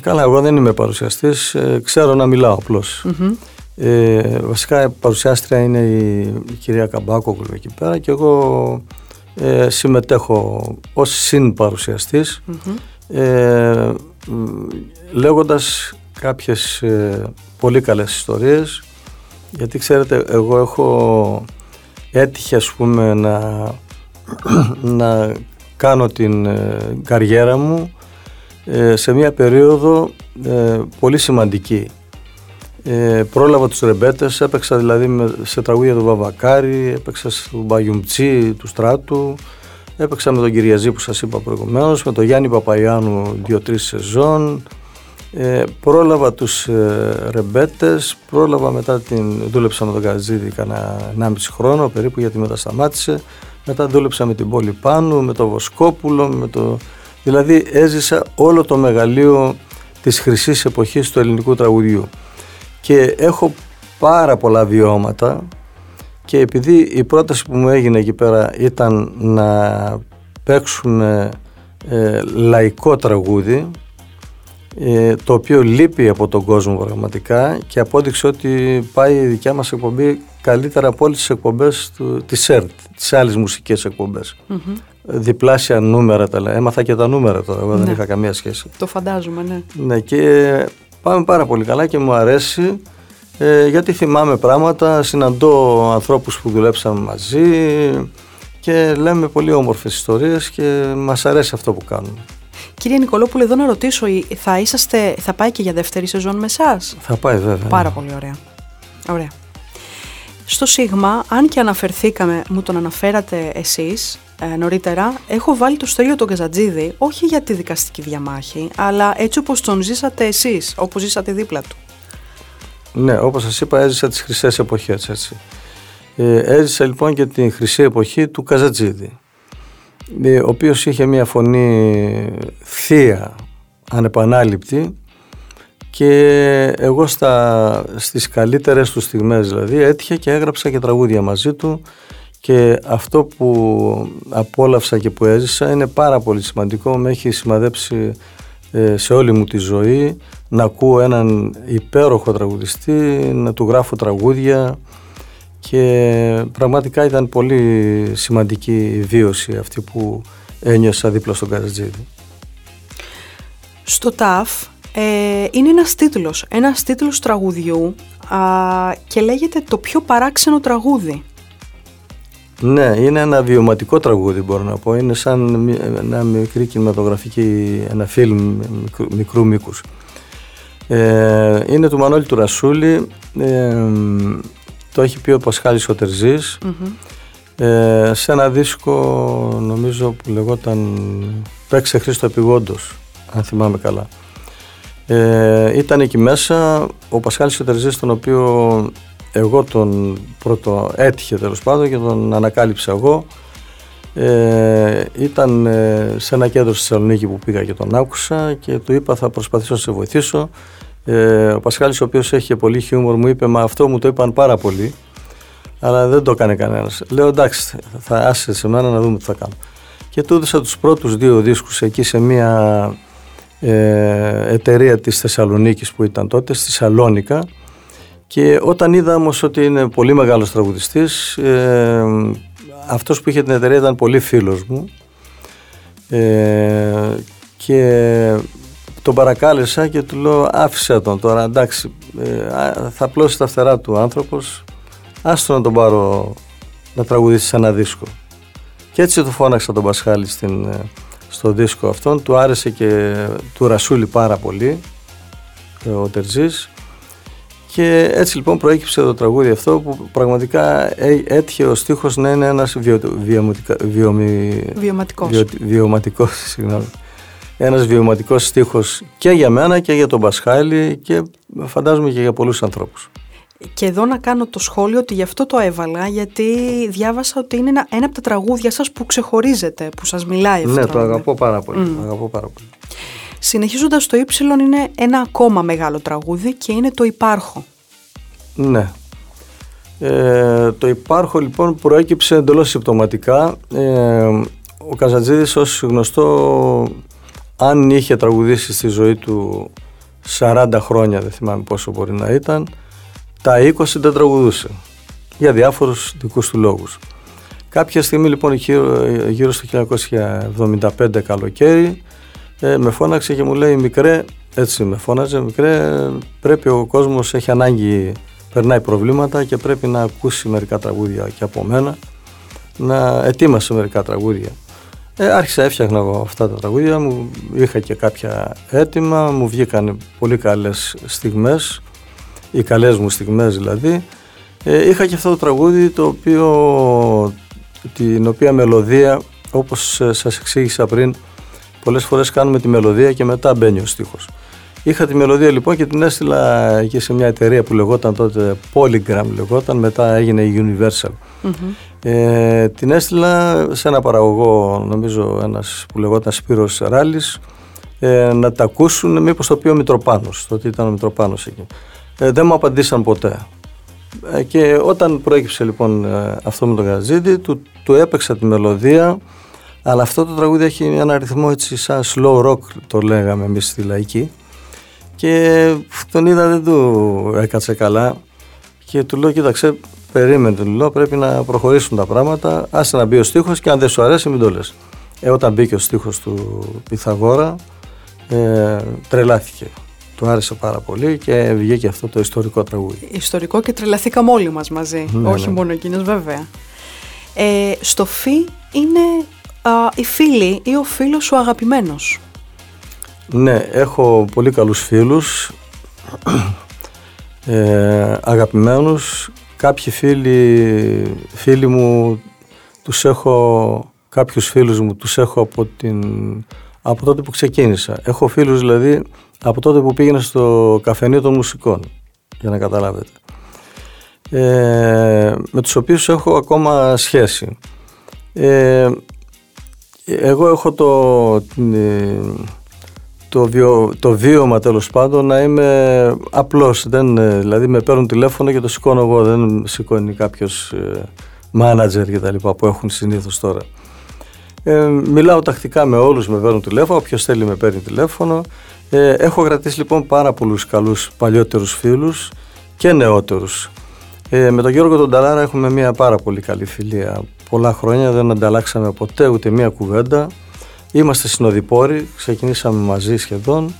Καλά, εγώ δεν είμαι παρουσιαστής, ξέρω να μιλάω απλώς. Mm-hmm. Βασικά η παρουσιάστρια είναι η κυρία Καμπάκογλου εκεί πέρα, και εγώ συμμετέχω ως συνπαρουσιαστής, mm-hmm. Λέγοντας κάποιες πολύ καλές ιστορίες, γιατί ξέρετε εγώ έτυχε ας πούμε να κάνω την καριέρα μου σε μια περίοδο πολύ σημαντική. Πρόλαβα τους ρεμπέτες, έπαιξα δηλαδή σε τραγούδια του Βαβακάρη, έπαιξα στον Μπαγιουμτσί του Στράτου, έπαιξα με τον Κυριαζή που σας είπα προηγουμένως, με τον Γιάννη Παπαϊάνου 2-3 σεζόν, πρόλαβα τους ρεμπέτες, πρόλαβα μετά δούλεψα με τον Καζαντζίδη κανένα 1,5 χρόνο περίπου, γιατί μετά σταμάτησε, μετά δούλεψα με την Πόλυ Πάνου, με τον Βοσκόπουλο, δηλαδή έζησα όλο το μεγαλείο της χρυσής εποχής του ελληνικού τραγουδιού. Και έχω πάρα πολλά βιώματα, και επειδή η πρόταση που μου έγινε εκεί πέρα ήταν να παίξουμε λαϊκό τραγούδι, το οποίο λείπει από τον κόσμο πραγματικά, και απόδειξε ότι πάει η δικιά μας εκπομπή καλύτερα από όλες τις εκπομπές της ΕΡΤ, τις άλλες μουσικές εκπομπές. Mm-hmm. Διπλάσια νούμερα τα λέω. Έμαθα και τα νούμερα τώρα, εγώ δεν είχα καμία σχέση. Το φαντάζομαι, ναι. Ναι, και πάμε πάρα πολύ καλά και μου αρέσει, γιατί θυμάμαι πράγματα, συναντώ ανθρώπους που δουλέψαμε μαζί και λέμε πολύ όμορφες ιστορίες και μας αρέσει αυτό που κάνουμε. Κύριε Νικολόπουλε, εδώ να ρωτήσω, θα πάει και για δεύτερη σεζόν με εσάς? Θα πάει, βέβαια. Πάρα πολύ ωραία. Ωραία. Στο Σίγμα, αν και αναφερθήκαμε, μου τον αναφέρατε εσείς νωρίτερα, έχω βάλει το Στέλιο τον Καζαντζίδη, όχι για τη δικαστική διαμάχη, αλλά έτσι όπως τον ζήσατε εσείς, όπως ζήσατε δίπλα του. Ναι, όπως σας είπα, έζησα τις χρυσές εποχές, έτσι. Έζησα λοιπόν και την χρυσή εποχή του Καζαντζίδη, ο οποίος είχε μια φωνή θεία, ανεπανάληπτη, και εγώ στις καλύτερες του στιγμές δηλαδή έτυχε και έγραψα και τραγούδια μαζί του, και αυτό που απόλαυσα και που έζησα είναι πάρα πολύ σημαντικό, με έχει σημαδέψει σε όλη μου τη ζωή να ακούω έναν υπέροχο τραγουδιστή, να του γράφω τραγούδια, και πραγματικά ήταν πολύ σημαντική η βίωση αυτή που ένιωσα δίπλα στον Καζαντζίδη. Στο ΤΑΦ είναι ένας τίτλος τραγουδιού και λέγεται το πιο παράξενο τραγούδι. Ναι, είναι ένα βιωματικό τραγούδι, μπορώ να πω, είναι σαν ένα μικρή κινηματογραφική, ένα φιλμ μικρού μήκους. Είναι του Μανώλη του Ρασούλη, το έχει πει ο Πασχάλης ο Τερζής, mm-hmm. Σε ένα δίσκο νομίζω που λεγόταν «Παίξε Χρήστο Επιγόντος», αν θυμάμαι καλά. Ήταν εκεί μέσα ο Πασχάλης Τερζής, τον οποίο εγώ τον πρώτο έτυχε τέλος πάντων και τον ανακάλυψα εγώ. Ήταν σε ένα κέντρο στη Σαλονίκη που πήγα και τον άκουσα και του είπα θα προσπαθήσω να σε βοηθήσω. Ο Πασχάλης, ο οποίος έχει πολύ χιούμορ, μου είπε μα αυτό μου το είπαν πάρα πολύ, αλλά δεν το έκανε κανένας. Λέω εντάξει, θα άσε σε μένα να δούμε τι θα κάνω. Και του έδωσα τους πρώτους 2 δίσκους εκεί σε μια εταιρεία της Θεσσαλονίκης που ήταν τότε, στη Σαλονίκα. Και όταν είδα όμως ότι είναι πολύ μεγάλος τραγουδιστής, αυτός που είχε την εταιρεία ήταν πολύ φίλος μου και τον παρακάλεσα και του λέω άφησε τον τώρα, εντάξει, θα πλώσει τα φτερά του άνθρωπος, άστο να τον πάρω να τραγουδήσει σε ένα δίσκο. Και έτσι του φώναξα τον Πασχάλη στο δίσκο αυτόν, του άρεσε και του Ρασούλη πάρα πολύ ο Τερζής. Και έτσι λοιπόν προέκυψε το τραγούδι αυτό που πραγματικά έτυχε ο στίχος να είναι ένας βιωματικός στίχος και για μένα και για τον Πασχάλη και φαντάζομαι και για πολλούς ανθρώπους. Και εδώ να κάνω το σχόλιο ότι γι' αυτό το έβαλα, γιατί διάβασα ότι είναι ένα από τα τραγούδια σας που ξεχωρίζεται, που σας μιλάει αυτό. Ναι, το αγαπώ πάρα πολύ. Συνεχίζοντας το Ύψιλον, είναι ένα ακόμα μεγάλο τραγούδι και είναι το Υπάρχω. Ναι. Το Υπάρχω λοιπόν προέκυψε εντελώς συμπτωματικά. Ο Καζαντζίδης, ως γνωστό, αν είχε τραγουδήσει στη ζωή του 40 χρόνια, δεν θυμάμαι πόσο μπορεί να ήταν, τα 20 δεν τραγουδούσε για διάφορους δικούς του λόγους. Κάποια στιγμή λοιπόν γύρω στο 1975 καλοκαίρι, με φώναξε και μου λέει μικρέ, έτσι με φώναζε, μικρέ, πρέπει ο κόσμος έχει ανάγκη, περνάει προβλήματα και πρέπει να ακούσει μερικά τραγούδια και από μένα, να ετοίμασε μερικά τραγούδια. Άρχισα, έφτιαχνα εγώ αυτά τα τραγούδια, μου είχα και κάποια έτοιμα, μου βγήκαν πολύ καλές στιγμές, οι καλές μου στιγμές δηλαδή. Είχα και αυτό το τραγούδι, την οποία μελωδία, όπως σας εξήγησα πριν, πολλές φορές κάνουμε τη μελωδία και μετά μπαίνει ο στίχος. Είχα τη μελωδία λοιπόν και την έστειλα εκεί σε μια εταιρεία που λεγόταν τότε Polygram, λεγόταν, μετά έγινε η Universal. Την έστειλα σε ένα παραγωγό, νομίζω ένας που λεγόταν Σπύρος Ράλης, να τα ακούσουν, μήπως το πει ο Μητροπάνος, τότε ήταν ο Μητροπάνος εκεί. Δεν μου απαντήσαν ποτέ. Και όταν προέκυψε λοιπόν αυτό με τον Καζαντζίδη, του έπαιξα τη μελωδία. Αλλά αυτό το τραγούδι έχει ένα ρυθμό έτσι σαν slow rock, το λέγαμε εμείς στη λαϊκή, και τον είδα δεν του έκατσε καλά και του λέω κοίταξε, περίμενε, του λέω, πρέπει να προχωρήσουν τα πράγματα, άσε να μπει ο στίχος και αν δεν σου αρέσει μην το λες. Όταν μπήκε ο στίχος του Πυθαγόρα, τρελάθηκε. Του άρεσε πάρα πολύ και βγήκε αυτό το ιστορικό τραγούδι. Ιστορικό, και τρελαθήκαμε όλοι μας μαζί, όχι μόνο εκείνος βέβαια. Στο Φι είναι οι φίλοι ή ο φίλος ο αγαπημένος. Ναι, έχω πολύ καλούς φίλους, αγαπημένους. Κάποιοι φίλοι μου τους έχω, κάποιους φίλους μου τους έχω από τότε που ξεκίνησα. Έχω φίλους δηλαδή από τότε που πήγαινα στο καφενείο των μουσικών, για να καταλάβετε, με τους οποίους έχω ακόμα σχέση. Εγώ έχω το βίωμα τέλος πάντων να είμαι απλός, δηλαδή με παίρνουν τηλέφωνο και το σηκώνω εγώ, δεν σηκώνει κάποιος μάνατζερ και τα λοιπά που έχουν συνήθως τώρα. Μιλάω τακτικά με όλους, με παίρνουν τηλέφωνο, όποιος θέλει με παίρνει τηλέφωνο. Έχω κρατήσει λοιπόν πάρα πολλούς καλούς παλιότερους φίλους και νεότερους. Με τον Γιώργο τον Νταλάρα έχουμε μια πάρα πολύ καλή φιλία. Πολλά χρόνια δεν ανταλλάξαμε ποτέ ούτε μία κουβέντα. Είμαστε συνοδοιπόροι, ξεκινήσαμε μαζί σχεδόν.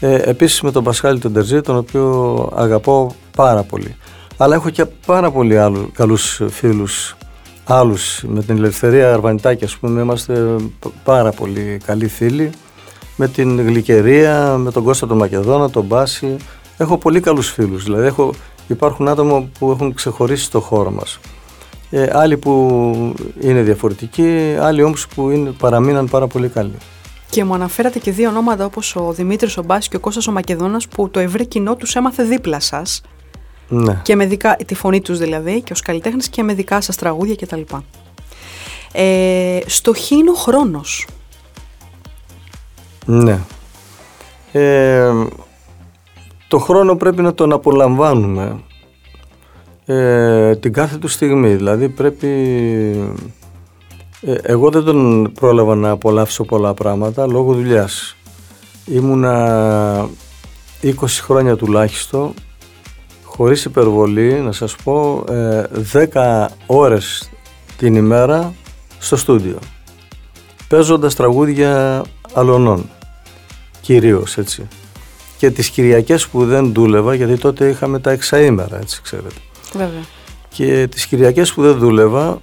Επίσης με τον Πασχάλη τον Τερζή, τον οποίο αγαπώ πάρα πολύ. Αλλά έχω και πάρα πολλοί καλούς φίλους άλλους. Με την Λευτέρη Αρβανιτάκη, ας πούμε, είμαστε πάρα πολύ καλοί φίλοι. Με την Γλυκερία, με τον Κώστα τον Μακεδόνα, τον Μπάση. Έχω πολύ καλούς φίλους. Δηλαδή υπάρχουν άτομα που έχουν ξεχωρίσει το χώρο μας. Άλλοι που είναι διαφορετικοί, άλλοι όμως που παραμείναν πάρα πολύ καλοί. Και μου αναφέρατε και δύο ονόματα όπως ο Δημήτρης ο Μπάσης και ο Κώστας ο Μακεδόνας, που το ευρύ κοινό τους έμαθε δίπλα σας. Ναι. Και με δικά, τη φωνή τους δηλαδή, και ως καλλιτέχνες, και με δικά σας τραγούδια κτλ. Στο χ είναι ο χρόνος. Ναι. Το χρόνο πρέπει να τον απολαμβάνουμε την κάθε του στιγμή. Δηλαδή πρέπει... Εγώ δεν τον πρόλαβα να απολαύσω πολλά πράγματα λόγω δουλειάς. Ήμουνα 20 χρόνια τουλάχιστον, χωρίς υπερβολή να σας πω, 10 ώρες την ημέρα στο στούντιο, παίζοντας τραγούδια αλωνών, κυρίως έτσι. Και τις Κυριακές που δεν δούλευα, γιατί τότε είχαμε τα εξαήμερα, έτσι ξέρετε. Βέβαια. Και τις Κυριακές που δεν δούλευα,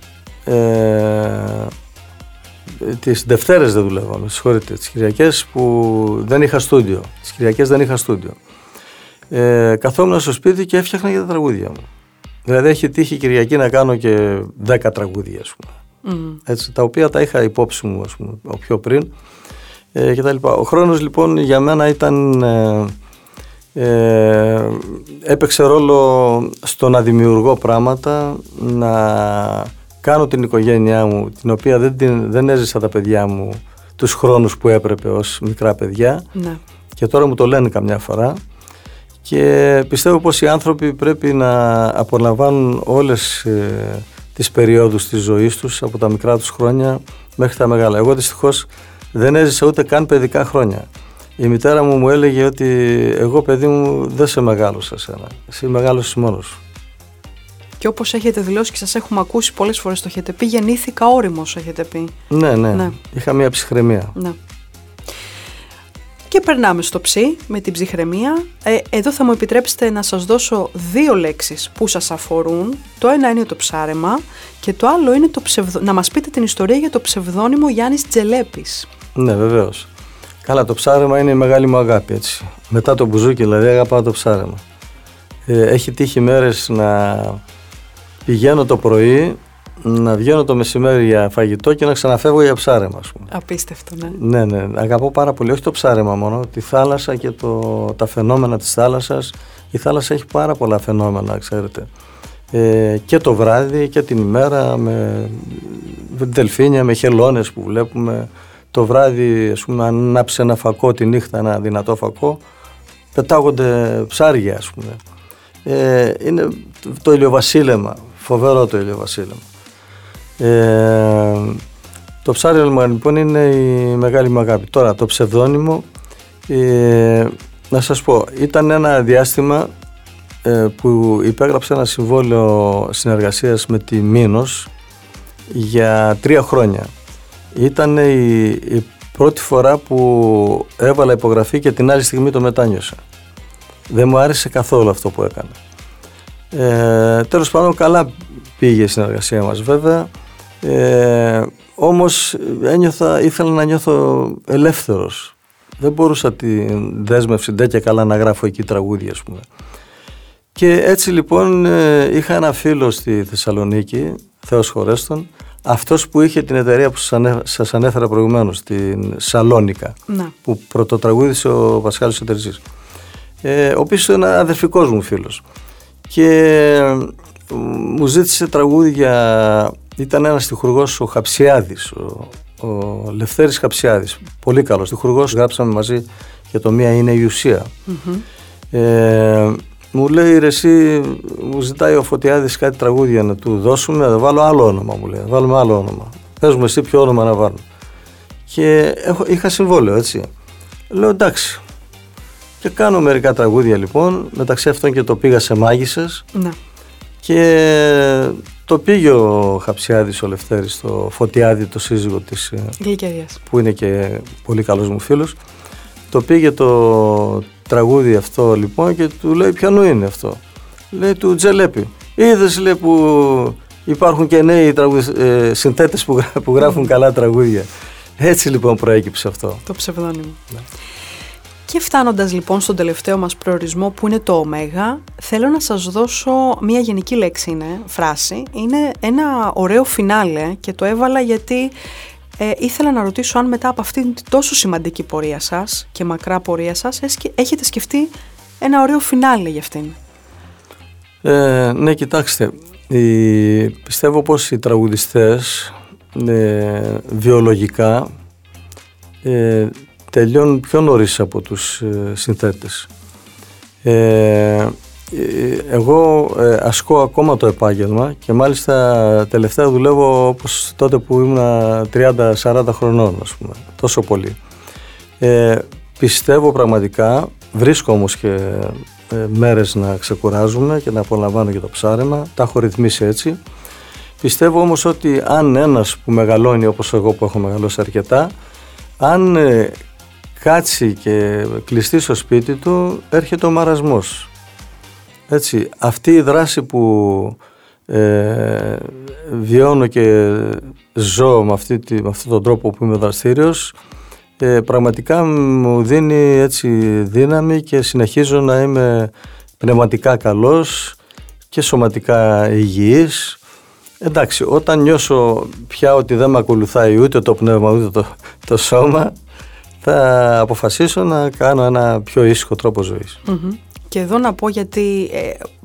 τις Δευτέρες δεν δουλεύαμε, συγχωρείτε, τις Κυριακές που δεν είχα στούντιο, τις Κυριακές δεν είχα στούντιο, καθόμουν στο σπίτι και έφτιαχνα για τα τραγούδια μου. Δηλαδή έχει τύχει Κυριακή να κάνω και 10 τραγούδια, ας πούμε, έτσι, τα οποία τα είχα υπόψη μου, ας πούμε, πιο πριν, και τα λοιπά. Ο χρόνος λοιπόν για μένα ήταν, έπαιξε ρόλο στο να δημιουργώ πράγματα, να κάνω την οικογένειά μου, την οποία δεν έζησα τα παιδιά μου τους χρόνους που έπρεπε ως μικρά παιδιά. Ναι. Και τώρα μου το λένε καμιά φορά, και πιστεύω πως οι άνθρωποι πρέπει να απολαμβάνουν όλες τις περιόδους της ζωής τους, από τα μικρά τους χρόνια μέχρι τα μεγάλα. Εγώ δυστυχώς δεν έζησα ούτε καν παιδικά χρόνια. Η μητέρα μου μου έλεγε ότι εγώ, παιδί μου, δεν σε μεγάλωσα σένα, εσύ μεγάλωσες μόνος σου. Και όπως έχετε δηλώσει και σας έχουμε ακούσει πολλές φορές, το έχετε πει, γεννήθηκα ώριμος, έχετε πει. Ναι, ναι, ναι. Είχα μια ψυχραιμία. Ναι. Και περνάμε στο ψι, με την ψυχραιμία. Εδώ θα μου επιτρέψετε να σας δώσω δύο λέξεις που σας αφορούν. Το ένα είναι το ψάρεμα και το άλλο είναι να μας πείτε την ιστορία για το ψευδώνυμο Γιάννης Τζελέπης. Ναι, βεβαίως. Καλά, το ψάρεμα είναι η μεγάλη μου αγάπη, έτσι. Μετά το μπουζούκι, δηλαδή, αγαπάω το ψάρεμα. Έχει τύχει μέρες να... πηγαίνω το πρωί, να βγαίνω το μεσημέρι για φαγητό και να ξαναφεύγω για ψάρεμα, ας πούμε. Απίστευτο, ναι. Ναι, ναι. Αγαπώ πάρα πολύ, όχι το ψάρεμα μόνο, τη θάλασσα και τα φαινόμενα της θάλασσας. Η θάλασσα έχει πάρα πολλά φαινόμενα, ξέρετε. Και το βράδυ και την ημέρα, με δελφίνια, με χελώνες που βλέπουμε. Το βράδυ, ας πούμε, ανάψει ένα φακό τη νύχτα, ένα δυνατό φακό, πετάγονται ψάρια, ας πούμε. Είναι το ηλιοβασίλεμα, φοβερό το ηλιοβασίλεμα. Το ψάρεμα λοιπόν είναι η μεγάλη μου αγάπη. Τώρα το ψευδώνυμο, να σας πω, ήταν ένα διάστημα που υπέγραψα ένα συμβόλαιο συνεργασίας με τη Μήνος για 3 χρόνια. Ήταν η πρώτη φορά που έβαλα υπογραφή και την άλλη στιγμή το μετάνιωσα. Δεν μου άρεσε καθόλου αυτό που έκανα. Τέλος πάντων, καλά πήγε η συνεργασία μας βέβαια, όμως ήθελα να νιώθω ελεύθερος. Δεν μπορούσα την δέσμευση ντε και καλά να γράφω εκεί τραγούδια, ας πούμε. Και έτσι λοιπόν είχα ένα φίλο στη Θεσσαλονίκη, Θεός χωρέστον, αυτός που είχε την εταιρεία που σας ανέφερα προηγουμένως, την Σαλονίκα, που πρωτοτραγούδισε ο Πασχάλης Τερζής, ο οποίος είναι ένα αδερφικός μου φίλος, και μου ζήτησε τραγούδια. Ήταν ένας στιχουργός, ο Χαψιάδης, ο Λευτέρης Χαψιάδης, πολύ καλός στιχουργός, γράψαμε μαζί για το «Μία είναι η ουσία». Mm-hmm. Μου λέει, ρε εσύ, μου ζητάει ο Φωτιάδης κάτι τραγούδια να του δώσουμε, να βάλω άλλο όνομα, μου λέει, βάλουμε άλλο όνομα, πες μου εσύ ποιο όνομα να βάλω. Και είχα συμβόλαιο, έτσι, λέω εντάξει. Και κάνω μερικά τραγούδια λοιπόν, μεταξύ αυτών και το «Πήγα σε μάγισσες». Ναι. Και το πήγε ο Χαψιάδης, ο Λευτέρης, το Φωτιάδη, το σύζυγο της Γλυκερίας, που είναι και πολύ καλός μου φίλος. Το πήγε το τραγούδι αυτό λοιπόν και του λέει, ποιανού είναι αυτό. Λέει, του Τζελέπη. Είδες, λέει, που υπάρχουν και νέοι συνθέτες που γράφουν καλά τραγούδια. Έτσι λοιπόν προέκυψε αυτό. Το ψευδώνυμο. Ναι. Και φτάνοντας λοιπόν στον τελευταίο μας προορισμό, που είναι το ωμέγα, θέλω να σας δώσω μια γενική λέξη, φράση. Είναι ένα ωραίο φινάλε και το έβαλα γιατί Ήθελα να ρωτήσω αν μετά από αυτήν την τόσο σημαντική πορεία σας και μακρά πορεία σας έχετε σκεφτεί ένα ωραίο φινάλε για αυτήν. Ναι, κοιτάξτε, πιστεύω πως οι τραγουδιστές βιολογικά τελειώνουν πιο νωρίς από τους συνθέτες. Εγώ ασκώ ακόμα το επάγγελμα και μάλιστα τελευταία δουλεύω όπως τότε που ήμουν 30-40 χρονών, ας πούμε, τόσο πολύ. Πιστεύω πραγματικά, βρίσκω όμως και μέρες να ξεκουράζουμε και να απολαμβάνω και το ψάρεμα, τα έχω ρυθμίσει έτσι. Πιστεύω όμως ότι αν ένας που μεγαλώνει όπως εγώ που έχω μεγαλώσει αρκετά, αν κάτσει και κλειστεί στο σπίτι του, έρχεται ο μαρασμός. Έτσι, αυτή η δράση που βιώνω και ζω με αυτόν τον τρόπο που είμαι δραστήριος, πραγματικά μου δίνει έτσι δύναμη και συνεχίζω να είμαι πνευματικά καλός και σωματικά υγιής. Εντάξει, όταν νιώσω πια ότι δεν με ακολουθάει ούτε το πνεύμα ούτε το σώμα, θα αποφασίσω να κάνω ένα πιο ήσυχο τρόπο ζωής. Mm-hmm. Και εδώ να πω, γιατί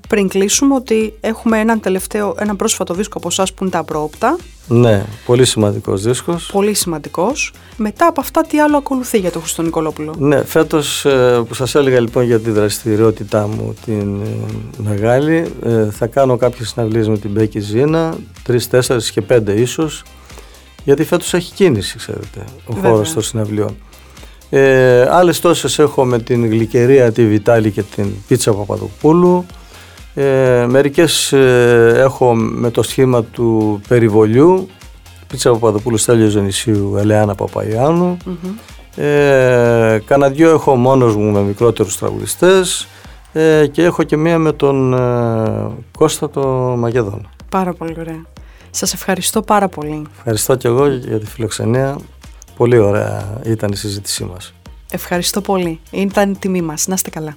πριν κλείσουμε, ότι έχουμε έναν πρόσφατο δίσκο από εσάς που είναι τα Απρόοπτα. Ναι, πολύ σημαντικός δίσκος. Πολύ σημαντικός. Μετά από αυτά, τι άλλο ακολουθεί για τον Χρήστο Νικολόπουλο? Ναι, φέτος που σας έλεγα λοιπόν για τη δραστηριότητά μου την μεγάλη, θα κάνω κάποιες συναυλίες με την Μπέκη Ζήνα, 3, 4 και 5 ίσως, γιατί φέτος έχει κίνηση, ξέρετε, ο χώρος των συναυλιών. Άλλες τόσες έχω με την Γλυκερία, τη Βιτάλη και την Πίτσα Παπαδοπούλου. Μερικές έχω με το σχήμα του περιβολιού, Πίτσα Παπαδοπούλου, Στέλιο Ζανησίου, Ελεάνα Παπαϊάνου. Mm-hmm. Κανα δυο έχω μόνος μου με μικρότερους τραγουδιστές, και έχω και μία με τον Κώστα το Μακεδόνα. Πάρα πολύ ωραία. Σας ευχαριστώ πάρα πολύ. Ευχαριστώ και εγώ για τη φιλοξενία. Πολύ ωραία ήταν η συζήτησή μας. Ευχαριστώ πολύ. Ήταν η τιμή μας. Να είστε καλά.